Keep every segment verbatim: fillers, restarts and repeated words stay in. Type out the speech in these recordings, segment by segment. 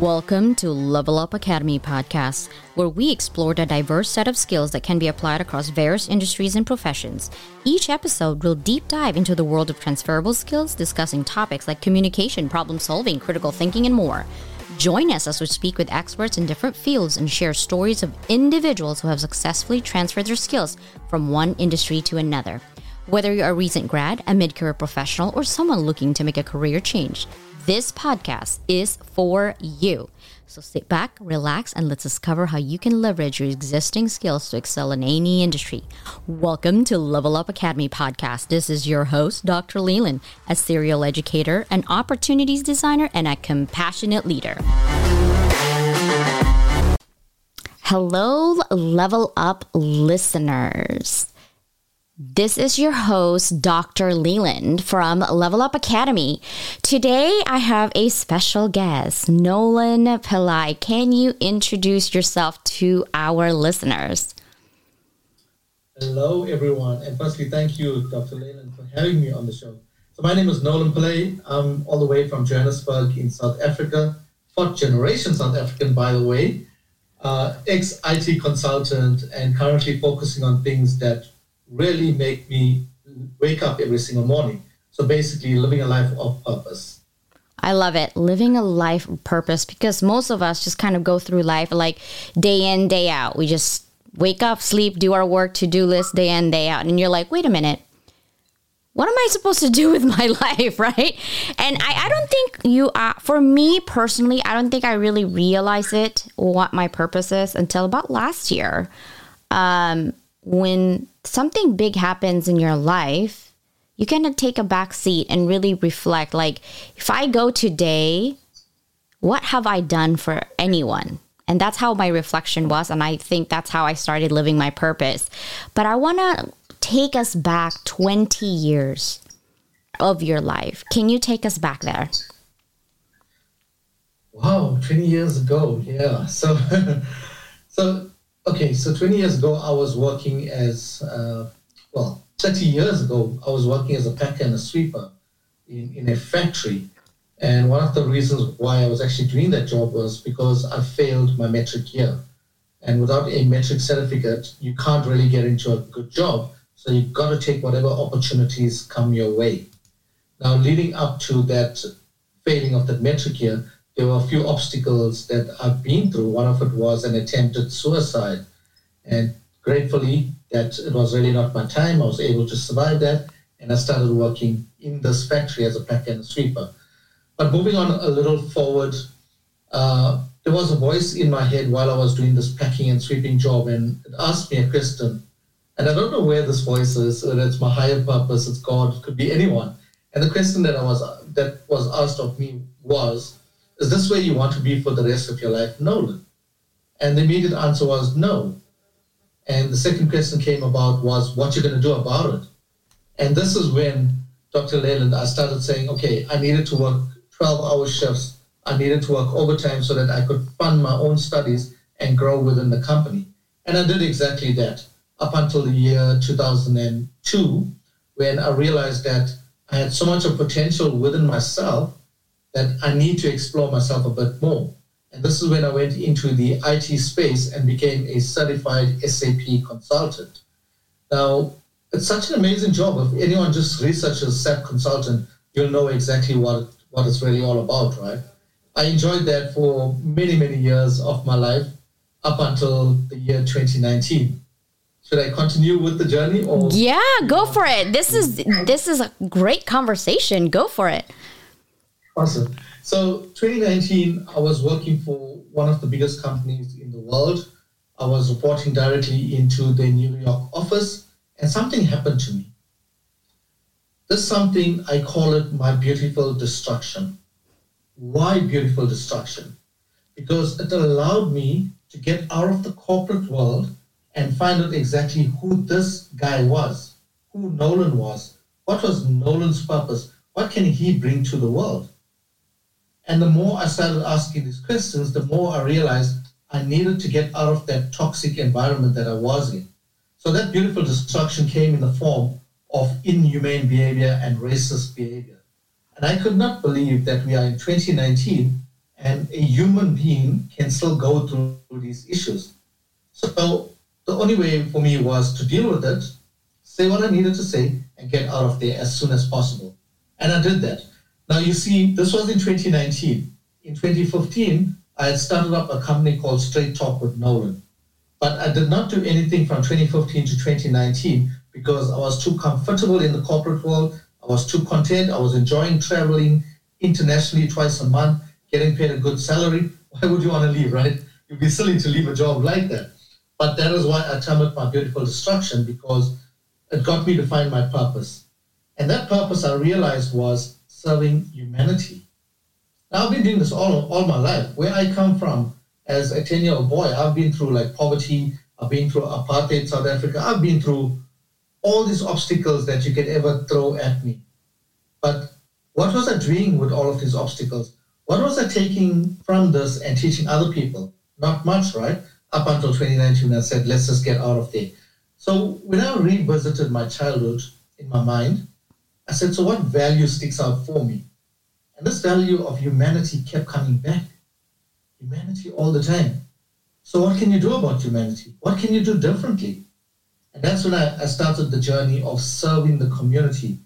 Welcome to Level Up Academy podcast, where we explore the diverse set of skills that can be applied across various industries and professions. Each episode will deep dive into the world of transferable skills, discussing topics like communication, problem solving, critical thinking, and more. Join us as we speak with experts in different fields and share stories of individuals who have successfully transferred their skills from one industry to another. Whether you're a recent grad, a mid-career professional, or someone looking to make a career change, this podcast is for you. So sit back, relax, and let's discover how you can leverage your existing skills to excel in any industry. Welcome to Level Up Academy podcast. This is your host, Doctor Leyland, a serial educator, an opportunities designer, and a compassionate leader. Hello, Level Up listeners. This is your host, Doctor Leyland from Level Up Academy. Today, I have a special guest, Nolan Pillay. Can you introduce yourself to our listeners? Hello, everyone. And firstly, thank you, Doctor Leyland, for having me on the show. So my name is Nolan Pillay. I'm all the way from Johannesburg in South Africa, fourth generation South African, by the way, uh, ex-I T consultant, and currently focusing on things that really make me wake up every single morning. So basically living a life of purpose. I love it. Living a life of purpose, because most of us just kind of go through life like day in, day out. We just wake up, sleep, do our work, to-do list, day in, day out. And you're like, wait a minute. What am I supposed to do with my life, right? And I, I don't think you are, for me personally, I don't think I really realized it, what my purpose is, until about last year. Um, when something big happens in your life, you cannot take a back seat and really reflect, like, if I go today, what have I done for anyone? And that's how my reflection was. And I think that's how I started living my purpose. But I want to take us back twenty years of your life. Can you take us back there? Wow, twenty years ago. Yeah. So, so, Okay, so twenty years ago, I was working as, uh, well, thirty years ago, I was working as a packer and a sweeper in, in a factory. And one of the reasons why I was actually doing that job was because I failed my metric year. And without a metric certificate, you can't really get into a good job. So you've got to take whatever opportunities come your way. Now, leading up to that failing of that metric year, there were a few obstacles that I've been through. One of it was an attempted suicide. And gratefully, that it was really not my time. I was able to survive that. And I started working in this factory as a packer and a sweeper. But moving on a little forward, uh, there was a voice in my head while I was doing this packing and sweeping job. And it asked me a question. And I don't know where this voice is, whether it's my higher purpose, it's God, it could be anyone. And the question that I was that was asked of me was, is this where you want to be for the rest of your life, Nolan? And the immediate answer was no. And the second question came about was what you're going to do about it. And this is when, Doctor Leyland, I started saying, okay, I needed to work twelve-hour shifts. I needed to work overtime so that I could fund my own studies and grow within the company. And I did exactly that up until the year two thousand two, when I realized that I had so much of potential within myself that I need to explore myself a bit more. And this is when I went into the I T space and became a certified S A P consultant. Now, it's such an amazing job. If anyone just researches S A P consultant, you'll know exactly what, what it's really all about, right? I enjoyed that for many, many years of my life up until the year twenty nineteen. Should I continue with the journey? Or yeah, go for it. This is, this is a great conversation. Go for it. Awesome. So twenty nineteen, I was working for one of the biggest companies in the world. I was reporting directly into the New York office, and something happened to me. This something, I call it my beautiful destruction. Why beautiful destruction? Because it allowed me to get out of the corporate world and find out exactly who this guy was, who Nolan was, what was Nolan's purpose, what can he bring to the world? And the more I started asking these questions, the more I realized I needed to get out of that toxic environment that I was in. So that beautiful destruction came in the form of inhumane behavior and racist behavior. And I could not believe that we are in twenty nineteen and a human being can still go through these issues. So the only way for me was to deal with it, say what I needed to say, and get out of there as soon as possible. And I did that. Now, you see, this was in twenty nineteen. In twenty fifteen, I had started up a company called Straight Talk with Nolan. But I did not do anything from twenty fifteen to twenty nineteen because I was too comfortable in the corporate world. I was too content. I was enjoying traveling internationally twice a month, getting paid a good salary. Why would you want to leave, right? You'd be silly to leave a job like that. But that is why I termed it my beautiful destruction, because it got me to find my purpose. And that purpose, I realized, was serving humanity. Now, I've been doing this all, all my life. Where I come from, as a ten-year-old boy, I've been through like poverty, I've been through apartheid South Africa, I've been through all these obstacles that you could ever throw at me. But what was I doing with all of these obstacles? What was I taking from this and teaching other people? Not much, right? Up until twenty nineteen, I said, let's just get out of there. So when I revisited my childhood in my mind, I said, so what value sticks out for me? And this value of humanity kept coming back. Humanity all the time. So what can you do about humanity? What can you do differently? And that's when I, I started the journey of serving the community,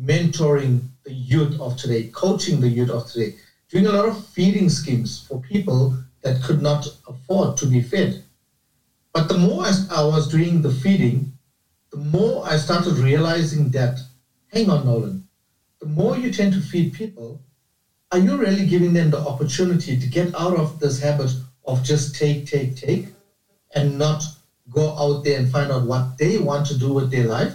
mentoring the youth of today, coaching the youth of today, doing a lot of feeding schemes for people that could not afford to be fed. But the more I, I was doing the feeding, the more I started realizing that, hang on, Nolan, the more you tend to feed people, are you really giving them the opportunity to get out of this habit of just take, take, take, and not go out there and find out what they want to do with their life?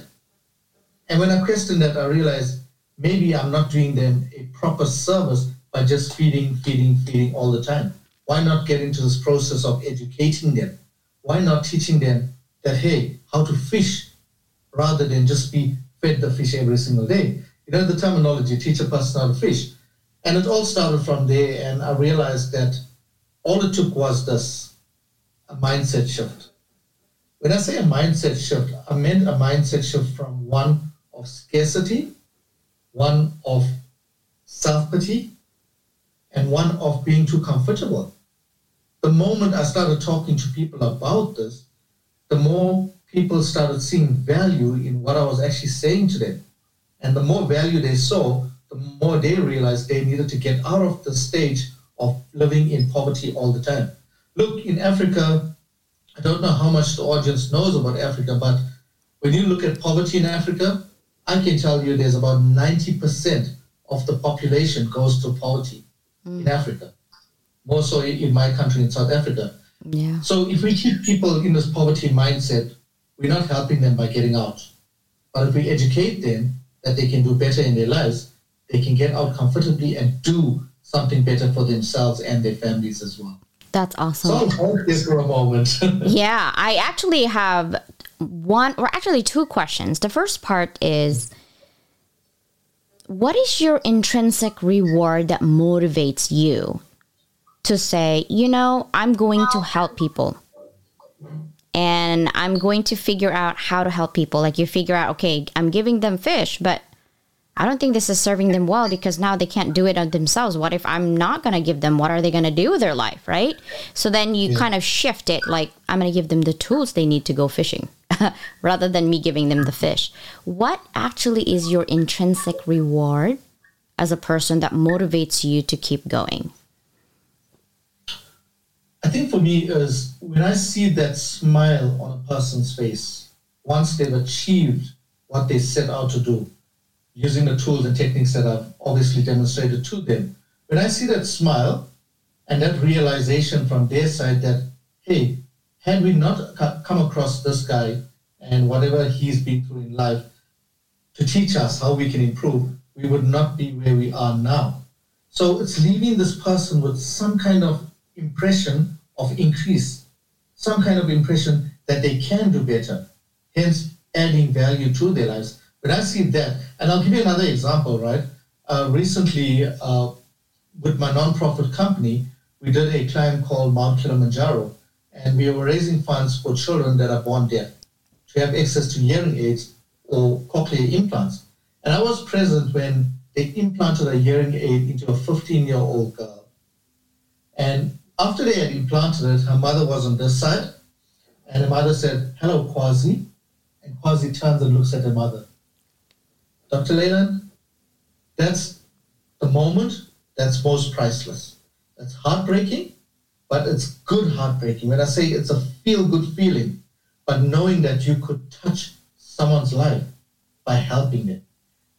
And when I questioned that, I realized maybe I'm not doing them a proper service by just feeding, feeding, feeding all the time. Why not get into this process of educating them? Why not teaching them that, hey, how to fish rather than just be fed the fish every single day? You know, the terminology, teach a person how to fish. And it all started from there, and I realized that all it took was this, a mindset shift. When I say a mindset shift, I meant a mindset shift from one of scarcity, one of self-pity, and one of being too comfortable. The moment I started talking to people about this, the more people started seeing value in what I was actually saying to them. And the more value they saw, the more they realized they needed to get out of the stage of living in poverty all the time. Look, in Africa, I don't know how much the audience knows about Africa, but when you look at poverty in Africa, I can tell you there's about ninety percent of the population goes through poverty mm. in Africa, more so in my country, in South Africa. Yeah. So if we keep people in this poverty mindset, we're not helping them by getting out. But if we educate them that they can do better in their lives, they can get out comfortably and do something better for themselves and their families as well. That's awesome. So I'll hold this for a moment. Yeah, I actually have one, or actually two questions. The first part is, what is your intrinsic reward that motivates you to say, you know, I'm going to help people? And I'm going to figure out how to help people. Like you figure out, okay, I'm giving them fish, but I don't think this is serving them well because now they can't do it on themselves. What if I'm not going to give them? What are they going to do with their life, right? So then you yeah. kind of shift it like I'm going to give them the tools they need to go fishing rather than me giving them the fish. What actually is your intrinsic reward as a person that motivates you to keep going? I think for me is when I see that smile on a person's face once they've achieved what they set out to do, using the tools and techniques that I've obviously demonstrated to them. When I see that smile and that realization from their side that, hey, had we not come across this guy and whatever he's been through in life to teach us how we can improve, we would not be where we are now. So it's leaving this person with some kind of impression of increase, some kind of impression that they can do better, hence adding value to their lives. But I see that, and I'll give you another example, right? Uh, recently, uh, with my nonprofit company, we did a climb called Mount Kilimanjaro, and we were raising funds for children that are born deaf to have access to hearing aids or cochlear implants. And I was present when they implanted a hearing aid into a fifteen-year-old girl. And after they had implanted it, her mother was on this side, and her mother said, "Hello, Kwazi." And Kwazi turns and looks at her mother. "Doctor Leyland, that's the moment that's most priceless. That's heartbreaking, but it's good heartbreaking. When I say it's a feel-good feeling, but knowing that you could touch someone's life by helping them."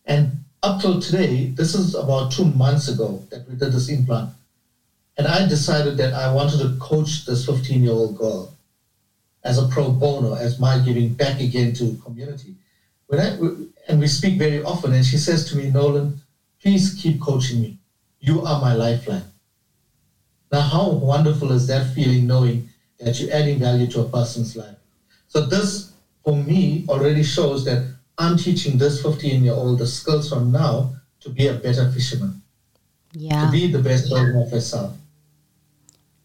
And up till today, this is about two months ago that we did this implant. And I decided that I wanted to coach this fifteen-year-old girl as a pro bono, as my giving back again to community. When I, and we speak very often, and she says to me, "Nolan, please keep coaching me. You are my lifeline." Now, how wonderful is that feeling, knowing that you're adding value to a person's life? So this, for me, already shows that I'm teaching this fifteen-year-old the skills from now to be a better fisherman, yeah, to be the best version of herself.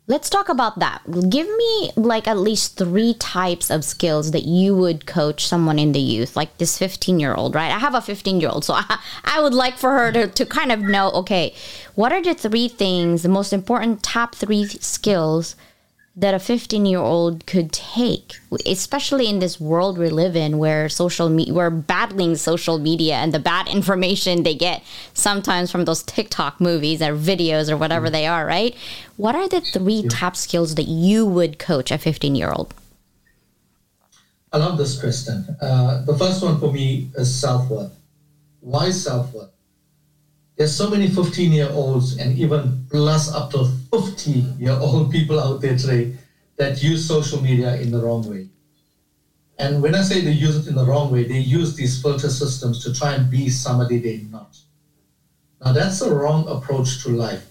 Let's talk about that. Give me like at least three types of skills that you would coach someone in the youth, like this fifteen-year-old, right? I have a fifteen-year-old, so I, I would like for her to, to kind of know, okay, what are the three things, the most important top three skills that a fifteen-year-old could take, especially in this world we live in where social me- we're battling social media and the bad information they get sometimes from those TikTok movies or videos or whatever they are, right? What are the three top skills that you would coach a fifteen-year-old? I love this, Kristen. Uh, the first one for me is self-worth. Why self-worth? There's so many fifteen-year-olds and even plus up to fifty-year-old people out there today that use social media in the wrong way. And when I say they use it in the wrong way, they use these filter systems to try and be somebody they're not. Now, that's the wrong approach to life.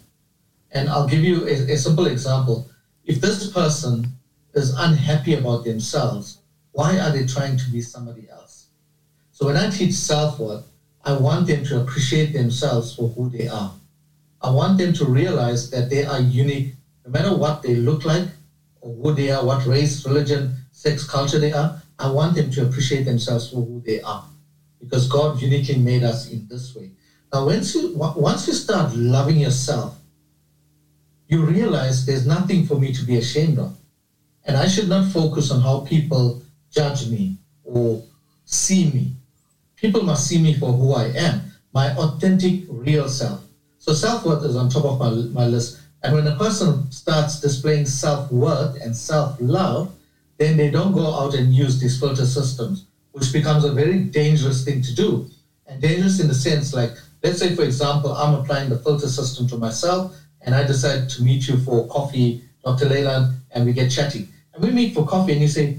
And I'll give you a, a simple example. If this person is unhappy about themselves, why are they trying to be somebody else? So when I teach self-worth, I want them to appreciate themselves for who they are. I want them to realize that they are unique, no matter what they look like, or who they are, what race, religion, sex, culture they are. I want them to appreciate themselves for who they are, because God uniquely made us in this way. Now, once you, once you start loving yourself, you realize there's nothing for me to be ashamed of. And I should not focus on how people judge me or see me. People must see me for who I am, my authentic, real self. So self-worth is on top of my, my list. And when a person starts displaying self-worth and self-love, then they don't go out and use these filter systems, which becomes a very dangerous thing to do. And dangerous in the sense, like, let's say, for example, I'm applying the filter system to myself, and I decide to meet you for coffee, Doctor Leyland, and we get chatting. And we meet for coffee, and you say,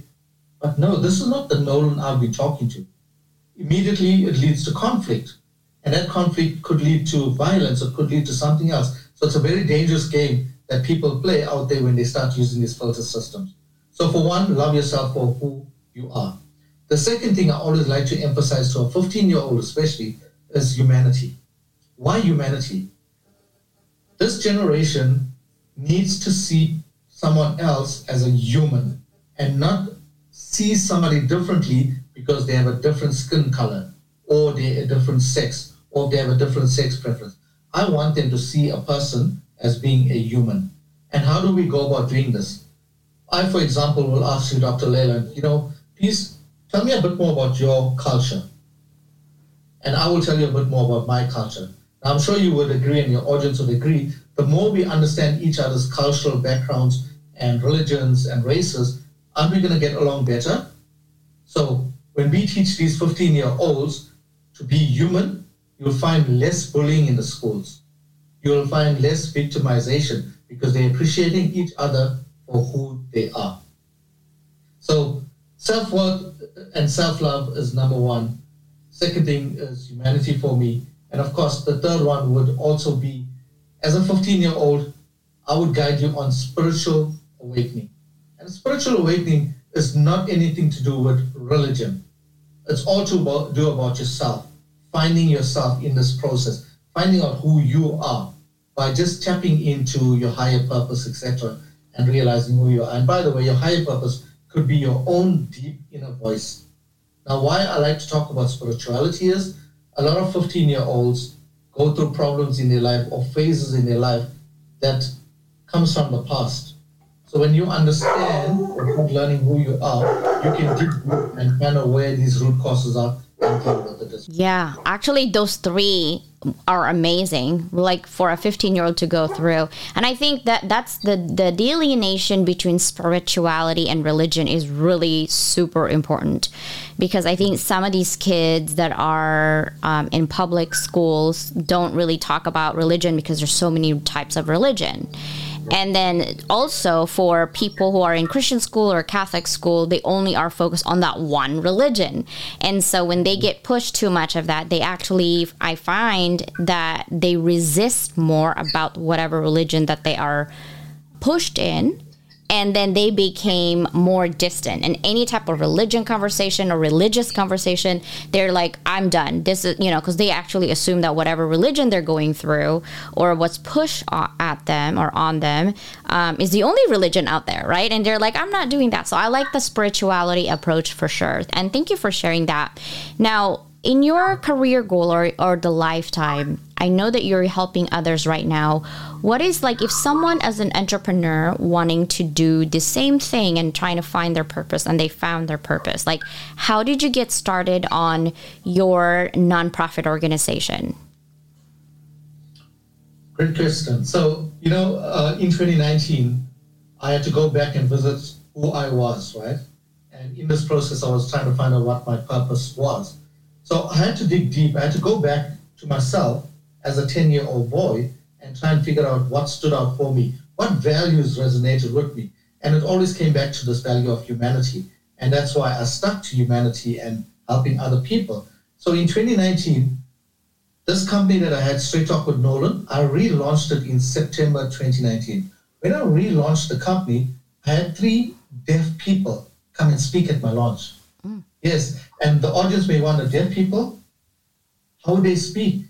"But no, this is not the Nolan I've been talking to." Immediately it leads to conflict, and that conflict could lead to violence or could lead to something else. So it's a very dangerous game that people play out there when they start using these filter systems. So for one, love yourself for who you are. The second thing I always like to emphasize to a fifteen-year-old especially is humanity. Why humanity? This generation needs to see someone else as a human and not see somebody differently because they have a different skin color, or they're a different sex, or they have a different sex preference. I want them to see a person as being a human. And how do we go about doing this? I, for example, will ask you, Doctor Leyland, you know, please tell me a bit more about your culture. And I will tell you a bit more about my culture. Now, I'm sure you would agree, and your audience would agree, the more we understand each other's cultural backgrounds and religions and races, aren't we going to get along better? So when we teach these fifteen-year-olds to be human, you'll find less bullying in the schools. You'll find less victimization because they're appreciating each other for who they are. So self-worth and self-love is number one. Second thing is humanity for me. And of course, the third one would also be, as a fifteen-year-old, I would guide you on spiritual awakening. And spiritual awakening is not anything to do with religion. It's all to do about yourself, finding yourself in this process, finding out who you are by just tapping into your higher purpose, et cetera, and realizing who you are. And by the way, your higher purpose could be your own deep inner voice. Now, why I like to talk about spirituality is a lot of fifteen-year-olds go through problems in their life or phases in their life that comes from the past. So when you understand about learning who you are, you can dig deep and find out where these root causes are. Yeah, actually those three are amazing, like for a fifteen year old to go through. And I think that that's the, the delineation between spirituality and religion is really super important, because I think some of these kids that are um, in public schools don't really talk about religion because there's so many types of religion. And then also for people who are in Christian school or Catholic school, they only are focused on that one religion. And so when they get pushed too much of that, they actually, I find that they resist more about whatever religion that they are pushed in. And then they became more distant. And any type of religion conversation or religious conversation, they're like, I'm done. This is, you know, because they actually assume that whatever religion they're going through or what's pushed at them or on them um, is the only religion out there, right? And they're like, I'm not doing that. So I like the spirituality approach for sure. And thank you for sharing that. Now, in your career goal or, or the lifetime, I know that you're helping others right now. What is, like, if someone as an entrepreneur wanting to do the same thing and trying to find their purpose and they found their purpose, like, how did you get started on your nonprofit organization? Great question. So, you know, uh, in twenty nineteen, I had to go back and visit who I was, right? And in this process, I was trying to find out what my purpose was. So I had to dig deep. I had to go back to myself as a ten-year-old boy and try and figure out what stood out for me, what values resonated with me. And it always came back to this value of humanity. And that's why I stuck to humanity and helping other people. So in twenty nineteen, this company that I had, Straight Talk with Nolan, I relaunched it in September twenty nineteen. When I relaunched the company, I had three deaf people come and speak at my launch. Mm. Yes, and the audience may wonder, deaf people, how they speak.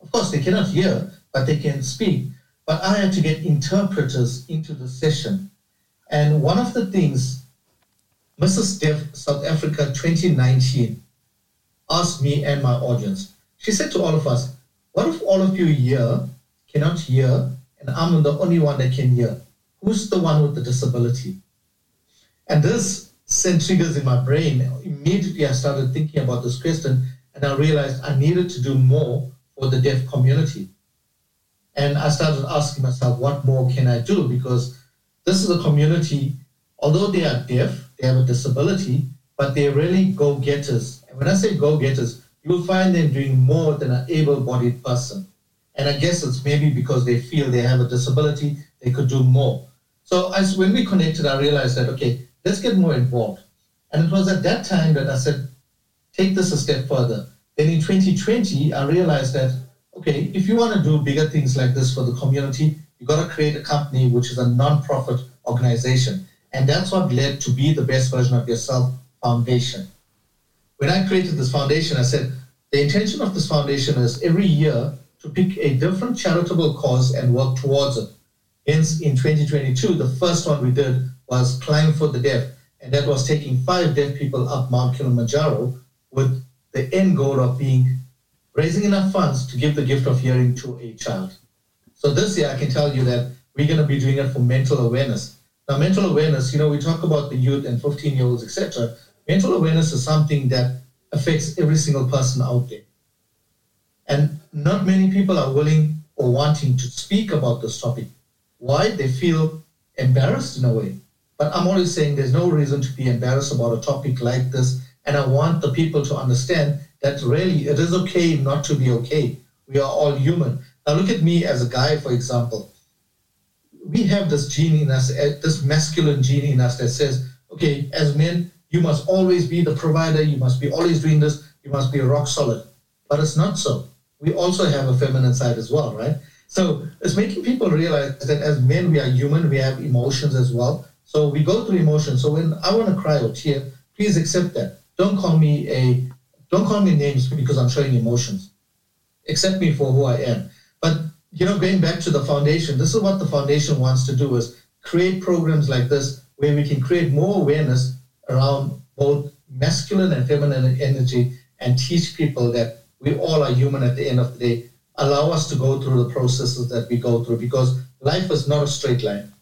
Of course, they cannot hear, but they can speak. But I had to get interpreters into the session. And one of the things, Missus Deaf South Africa twenty nineteen asked me and my audience, she said to all of us, what if all of you hear, cannot hear, and I'm the only one that can hear? Who's the one with the disability? And this sent triggers in my brain. Immediately I started thinking about this question, and I realized I needed to do more for the deaf community. And I started asking myself, what more can I do? Because this is a community, although they are deaf, they have a disability, but they're really go-getters. And when I say go-getters, you'll find them doing more than an able-bodied person. And I guess it's maybe because they feel they have a disability, they could do more. So as when we connected, I realized that, okay, let's get more involved. And it was at that time that I said, take this a step further. Then in twenty twenty, I realized that, okay, if you want to do bigger things like this for the community, you got to create a company which is a non-profit organization. And that's what led to Be the Best Version of Yourself Foundation. When I created this foundation, I said, the intention of this foundation is every year to pick a different charitable cause and work towards it. Hence, in twenty twenty-two, the first one we did was Climb for the Deaf, and that was taking five deaf people up Mount Kilimanjaro with the end goal of being raising enough funds to give the gift of hearing to a child. So this year, I can tell you that we're going to be doing it for mental awareness. Now, mental awareness, you know, we talk about the youth and fifteen-year-olds, et cetera. Mental awareness is something that affects every single person out there. And not many people are willing or wanting to speak about this topic. Why? They feel embarrassed in a way. But I'm always saying there's no reason to be embarrassed about a topic like this. And I want the people to understand that really it is okay not to be okay. We are all human. Now look at me as a guy, for example. We have this gene in us, this masculine gene in us that says, okay, as men, you must always be the provider. You must be always doing this. You must be rock solid. But it's not so. We also have a feminine side as well, right? So it's making people realize that as men, we are human. We have emotions as well. So we go through emotions. So when I want to cry or tear, please accept that. Don't call me a, don't call me names because I'm showing emotions. Accept me for who I am. But, you know, going back to the foundation, this is what the foundation wants to do is create programs like this where we can create more awareness around both masculine and feminine energy and teach people that we all are human at the end of the day. allow us to go through the processes that we go through, because life is not a straight line.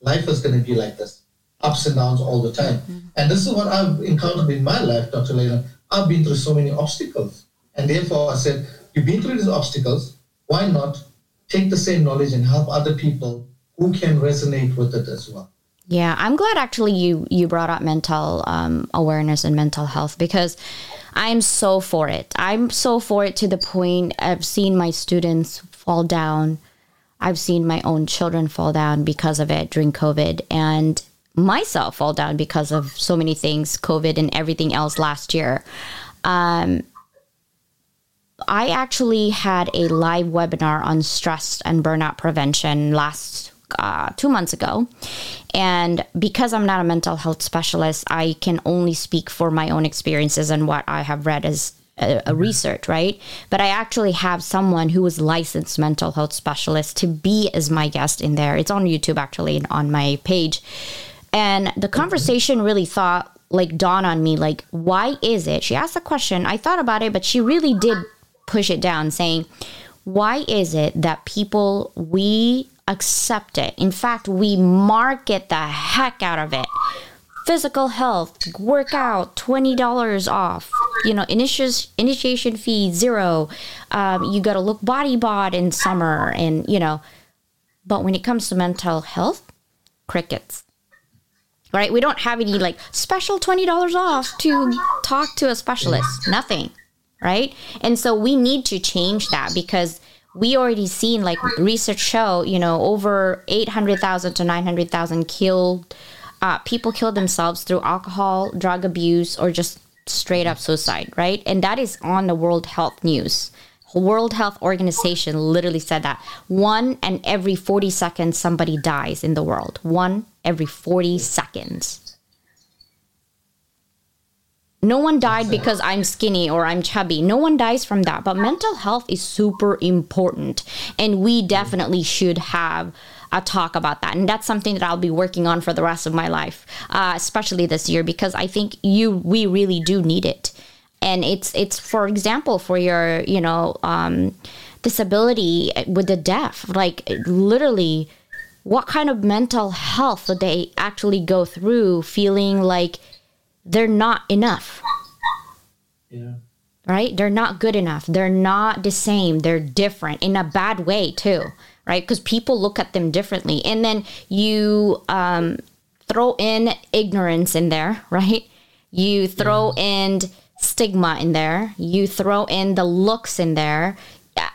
Life is going to be like this, ups and downs all the time. Mm-hmm. And this is what I've encountered in my life, Doctor Leyland. I've been through so many obstacles. And therefore, I said, you've been through these obstacles, why not take the same knowledge and help other people who can resonate with it as well? Yeah, I'm glad actually you, you brought up mental um, awareness and mental health, because I'm so for it. I'm so for it to the point I've seen my students fall down. I've seen my own children fall down because of it during COVID, and myself fall down because of so many things, COVID and everything else last year. Um, I actually had a live webinar on stress and burnout prevention last Uh, two months ago. And because I'm not a mental health specialist, I can only speak for my own experiences and what I have read as a, a research, right? But I actually have someone who is licensed mental health specialist to be as my guest in there. It's on YouTube actually and on my page. And the conversation really thought, like dawned on me, like, why is it? She asked the question. I thought about it, but she really did push it down, saying, why is it that people, we accept it. In fact, we market the heck out of it. Physical health, workout, twenty dollars off, you know, initi- initiation fee, zero. Um, you got to look body bod in summer and, you know, but when it comes to mental health, crickets, right? We don't have any like special twenty dollars off to talk to a specialist, nothing, right? And so we need to change that, because we already seen, like research show, you know, over eight hundred thousand to nine hundred thousand killed, uh, people kill themselves through alcohol, drug abuse, or just straight up suicide, right? And that is on the World Health News. World Health Organization literally said that one and every forty seconds somebody dies in the world. One every forty seconds. No one died because I'm skinny or I'm chubby. No one dies from that. But mental health is super important. And we definitely should have a talk about that. And that's something that I'll be working on for the rest of my life, uh, especially this year, because I think you we really do need it. And it's, it's for example, for your, you know, um, disability with the deaf, like literally what kind of mental health that they actually go through, feeling like they're not enough, yeah. Right? They're not good enough. They're not the same. They're different in a bad way too, right? Because people look at them differently. And then you um, throw in ignorance in there, right? You throw yeah. in stigma in there. You throw in the looks in there.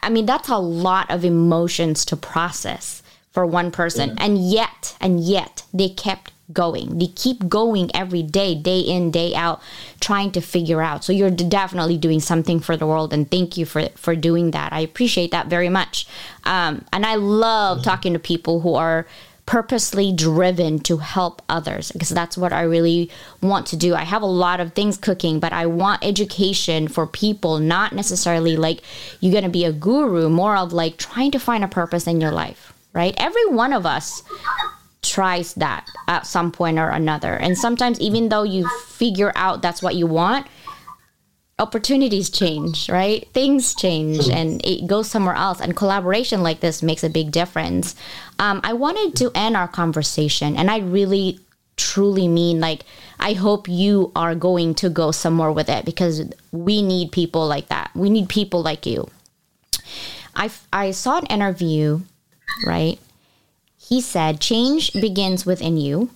I mean, that's a lot of emotions to process for one person. Yeah. And yet, and yet they kept going. They keep going every day, day in, day out, trying to figure out. So you're definitely doing something for the world, and thank you for for doing that. I appreciate that very much. Um, and I love talking to people who are purposely driven to help others, because that's what I really want to do. I have a lot of things cooking, but I want education for people, not necessarily like you're going to be a guru, more of like trying to find a purpose in your life, right? Every one of us tries that at some point or another. And sometimes even though you figure out that's what you want, opportunities change, right? Things change and it goes somewhere else. And collaboration like this makes a big difference. Um, I wanted to end our conversation, and I really truly mean, like, I hope you are going to go somewhere with it, because we need people like that. We need people like you. I, I saw an interview, right? He said, change begins within you.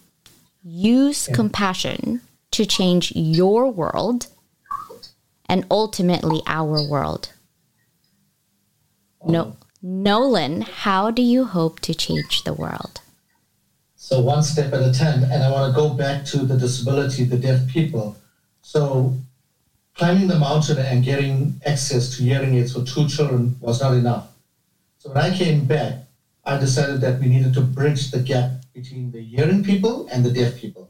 Use yeah. compassion to change your world and ultimately our world. No, Nolan, how do you hope to change the world? So one step at a time. And I want to go back to the disability, the deaf people. So climbing the mountain and getting access to hearing aids for two children was not enough. So when I came back, I decided that we needed to bridge the gap between the hearing people and the deaf people.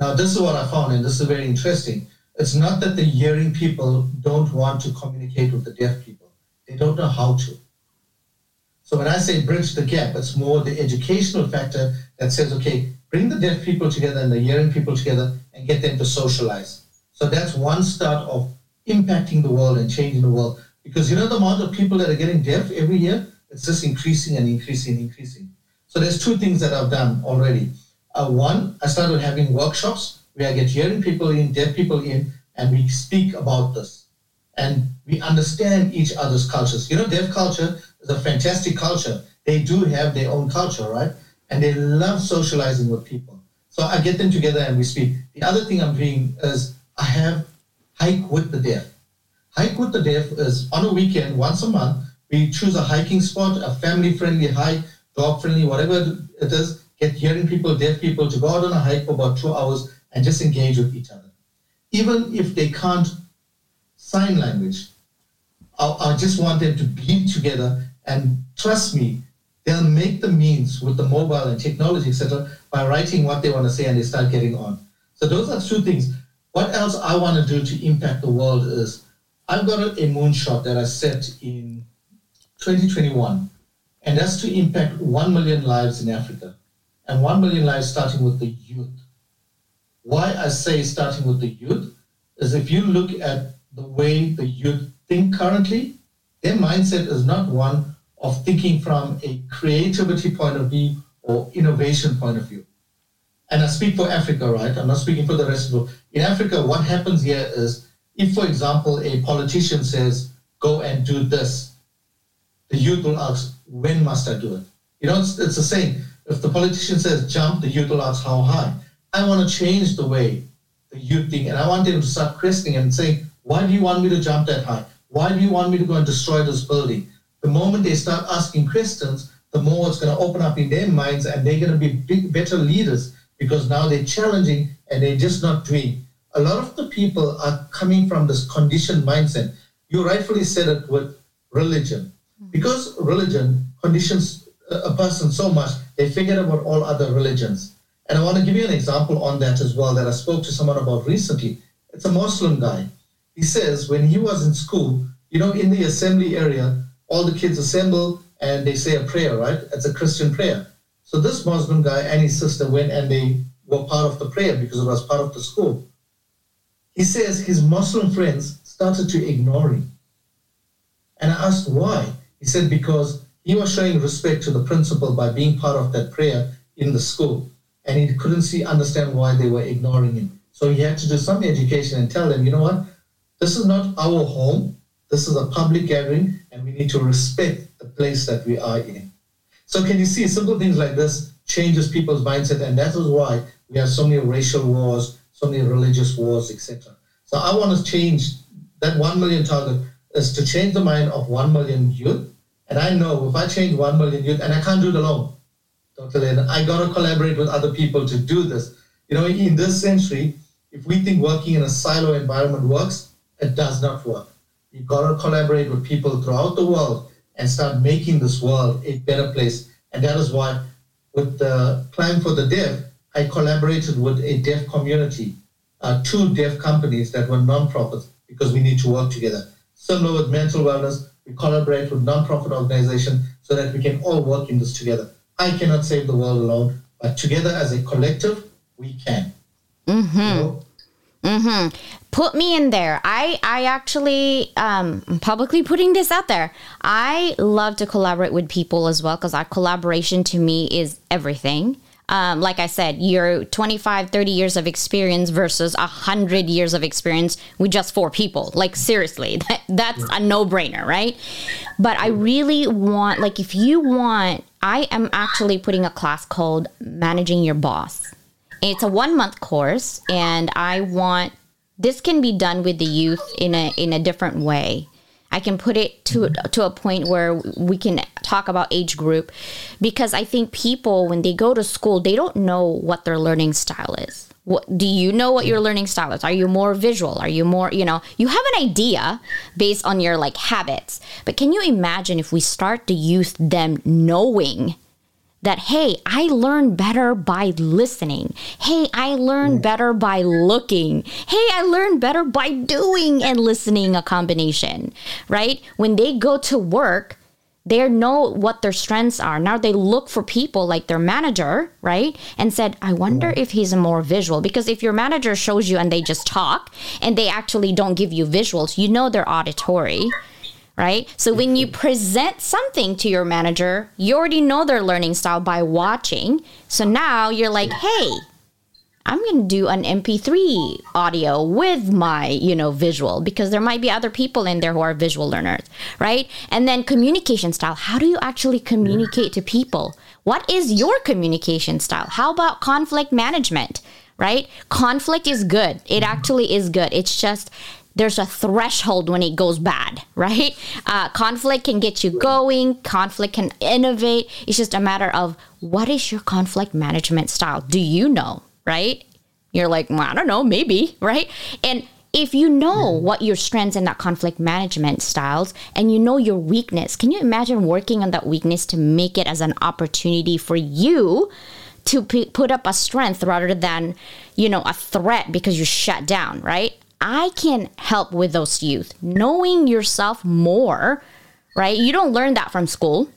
Now, this is what I found, and this is very interesting. It's not that the hearing people don't want to communicate with the deaf people. They don't know how to. So when I say bridge the gap, it's more the educational factor that says, okay, bring the deaf people together and the hearing people together and get them to socialize. So that's one start of impacting the world and changing the world. Because you know the amount of people that are getting deaf every year? It's just increasing and increasing and increasing. So there's two things that I've done already. Uh, one, I started having workshops where I get hearing people in, deaf people in, and we speak about this. And we understand each other's cultures. You know, deaf culture is a fantastic culture. They do have their own culture, right? And they love socializing with people. So I get them together and we speak. The other thing I'm doing is I have Hike with the Deaf. Hike with the Deaf is on a weekend, once a month, we choose a hiking spot, a family-friendly hike, dog-friendly, whatever it is, get hearing people, deaf people to go out on a hike for about two hours and just engage with each other. Even if they can't sign language, I, I just want them to be together, and trust me, they'll make the means with the mobile and technology, et cetera, by writing what they want to say and they start getting on. So those are two things. What else I want to do to impact the world is, I've got a moonshot that I set in twenty twenty-one, and that's to impact one million lives in Africa, and one million lives starting with the youth. Why I say starting with the youth is if you look at the way the youth think currently, their mindset is not one of thinking from a creativity point of view or innovation point of view. And I speak for Africa, right? I'm not speaking for the rest of the world. In Africa, what happens here is, if, for example, a politician says, go and do this, the youth will ask, when must I do it? You know, it's, it's the same. If the politician says jump, the youth will ask how high. I want to change the way the youth think, and I want them to start questioning and saying, why do you want me to jump that high? Why do you want me to go and destroy this building? The moment they start asking questions, the more it's going to open up in their minds, and they're going to be big, better leaders, because now they're challenging and they're just not doing. A lot of the people are coming from this conditioned mindset. You rightfully said it with religion. Because religion conditions a person so much, they forget about all other religions. And I want to give you an example on that as well that I spoke to someone about recently. It's a Muslim guy. He says when he was in school, you know, in the assembly area, all the kids assemble and they say a prayer, right? It's a Christian prayer. So this Muslim guy and his sister went and they were part of the prayer because it was part of the school. He says his Muslim friends started to ignore him. And I asked why. He said because he was showing respect to the principal by being part of that prayer in the school. And he couldn't see, understand why they were ignoring him. So he had to do some education and tell them, you know what, this is not our home. This is a public gathering and we need to respect the place that we are in. So can you see simple things like this changes people's mindset, and that is why we have so many racial wars, so many religious wars, et cetera. So I want to change that one million target is to change the mind of one million youth. And I know if I change one million youth, and I can't do it alone, Doctor Leyland, I got to collaborate with other people to do this. You know, in this century, if we think working in a silo environment works, it does not work. You've got to collaborate with people throughout the world and start making this world a better place. And that is why with the Climb for the Deaf, I collaborated with a deaf community, uh, two deaf companies that were non-profits, because we need to work together. Similar with mental wellness, we collaborate with non-profit organizations so that we can all work in this together. I cannot save the world alone, but together as a collective, we can. Mm-hmm. You know? Mm-hmm. Put me in there. I, I actually, um, I'm publicly putting this out there. I love to collaborate with people as well, because our collaboration to me is everything. Um, like I said, your twenty-five, thirty years of experience versus one hundred years of experience with just four people. Like, seriously, that, that's a no-brainer, right? But I really want, like, if you want, I am actually putting a class called Managing Your Boss. It's a one-month course, and I want, this can be done with the youth in a in a different way. I can put it to to a point where we can talk about age group, because I think people, when they go to school, they don't know what their learning style is. What, do you know what your learning style is? Are you more visual? Are you more, you know, you have an idea based on your like habits. But can you imagine if we start the youth them knowing that, hey, I learn better by listening. Hey, I learn better by looking. Hey, I learn better by doing and listening, a combination, right? When they go to work, they know what their strengths are. Now they look for people like their manager, right? And said, I wonder if he's more visual. Because if your manager shows you and they just talk and they actually don't give you visuals, you know they're auditory. right? So when you present something to your manager, you already know their learning style by watching. So now you're like, hey, I'm going to do an M P three audio with my, you know, visual, because there might be other people in there who are visual learners, right? And then communication style. How do you actually communicate to people? What is your communication style? How about conflict management, right? Conflict is good. It actually is good. It's just there's a threshold when it goes bad, right? Uh, conflict can get you going. Conflict can innovate. It's just a matter of what is your conflict management style? Do you know? Right? You're like, well, I don't know, maybe, right? And if you know what your strengths in that conflict management styles, and you know your weakness, can you imagine working on that weakness to make it as an opportunity for you to p- put up a strength rather than, you know, a threat because you shut down, right? I can help with those youth, knowing yourself more, right? You don't learn that from school.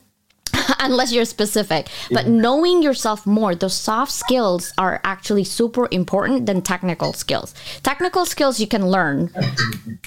Unless you're specific, but knowing yourself more, those soft skills are actually super important than technical skills. Technical skills you can learn,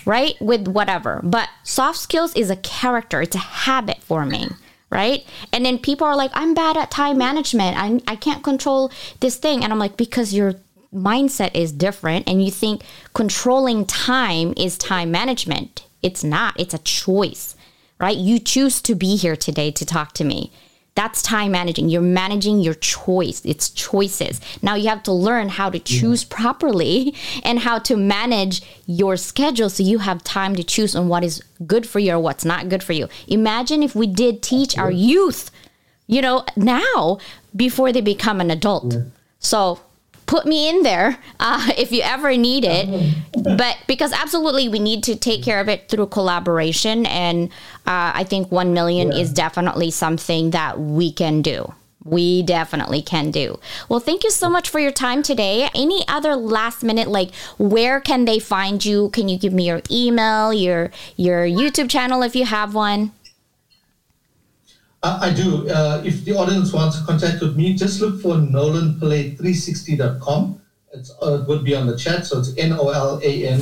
right, with whatever. But soft skills is a character. It's a habit forming, right? And then people are like, I'm bad at time management. I I can't control this thing. And I'm like, because your mindset is different and you think controlling time is time management. It's not. It's a choice. Right? You choose to be here today to talk to me. That's time managing. You're managing your choice. It's choices. Now you have to learn how to choose yeah. properly and how to manage your schedule so you have time to choose on what is good for you or what's not good for you. Imagine if we did teach yeah. our youth, you know, now before they become an adult. Yeah. So put me in there uh, if you ever need it. But because absolutely we need to take care of it through collaboration. And uh, I think one million yeah. is definitely something that we can do. We definitely can do. Well, thank you so much for your time today. Any other last minute, like where can they find you? Can you give me your email, your your YouTube channel if you have one? I do. Uh, if the audience wants to contact with me, just look for nolan pillay three sixty dot com. It's, uh, it would be on the chat, so it's N O L A N,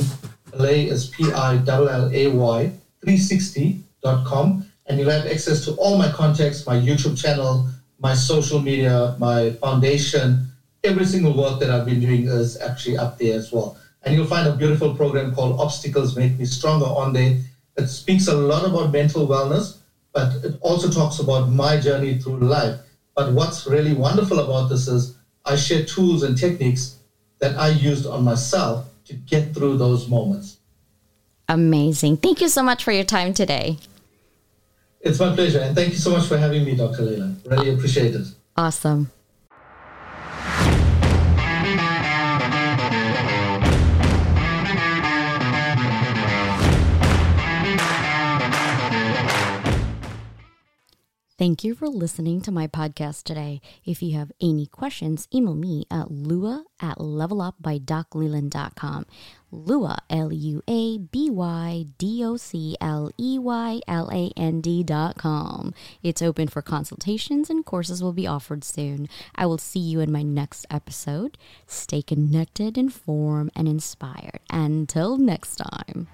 Pillay is P I L L A Y, three sixty dot com, and you'll have access to all my contacts, my YouTube channel, my social media, my foundation. Every single work that I've been doing is actually up there as well. And you'll find a beautiful program called Obstacles Make Me Stronger on there. It speaks a lot about mental wellness, but it also talks about my journey through life. But what's really wonderful about this is I share tools and techniques that I used on myself to get through those moments. Amazing. Thank you so much for your time today. It's my pleasure. And thank you so much for having me, Doctor Leyland. Really appreciate it. Awesome. Thank you for listening to my podcast today. If you have any questions, email me at lua at levelupbydoc leyland dot com. Lua, L U A B Y D O C L E Y L A N D dot com. It's open for consultations and courses will be offered soon. I will see you in my next episode. Stay connected, informed, and inspired. Until next time.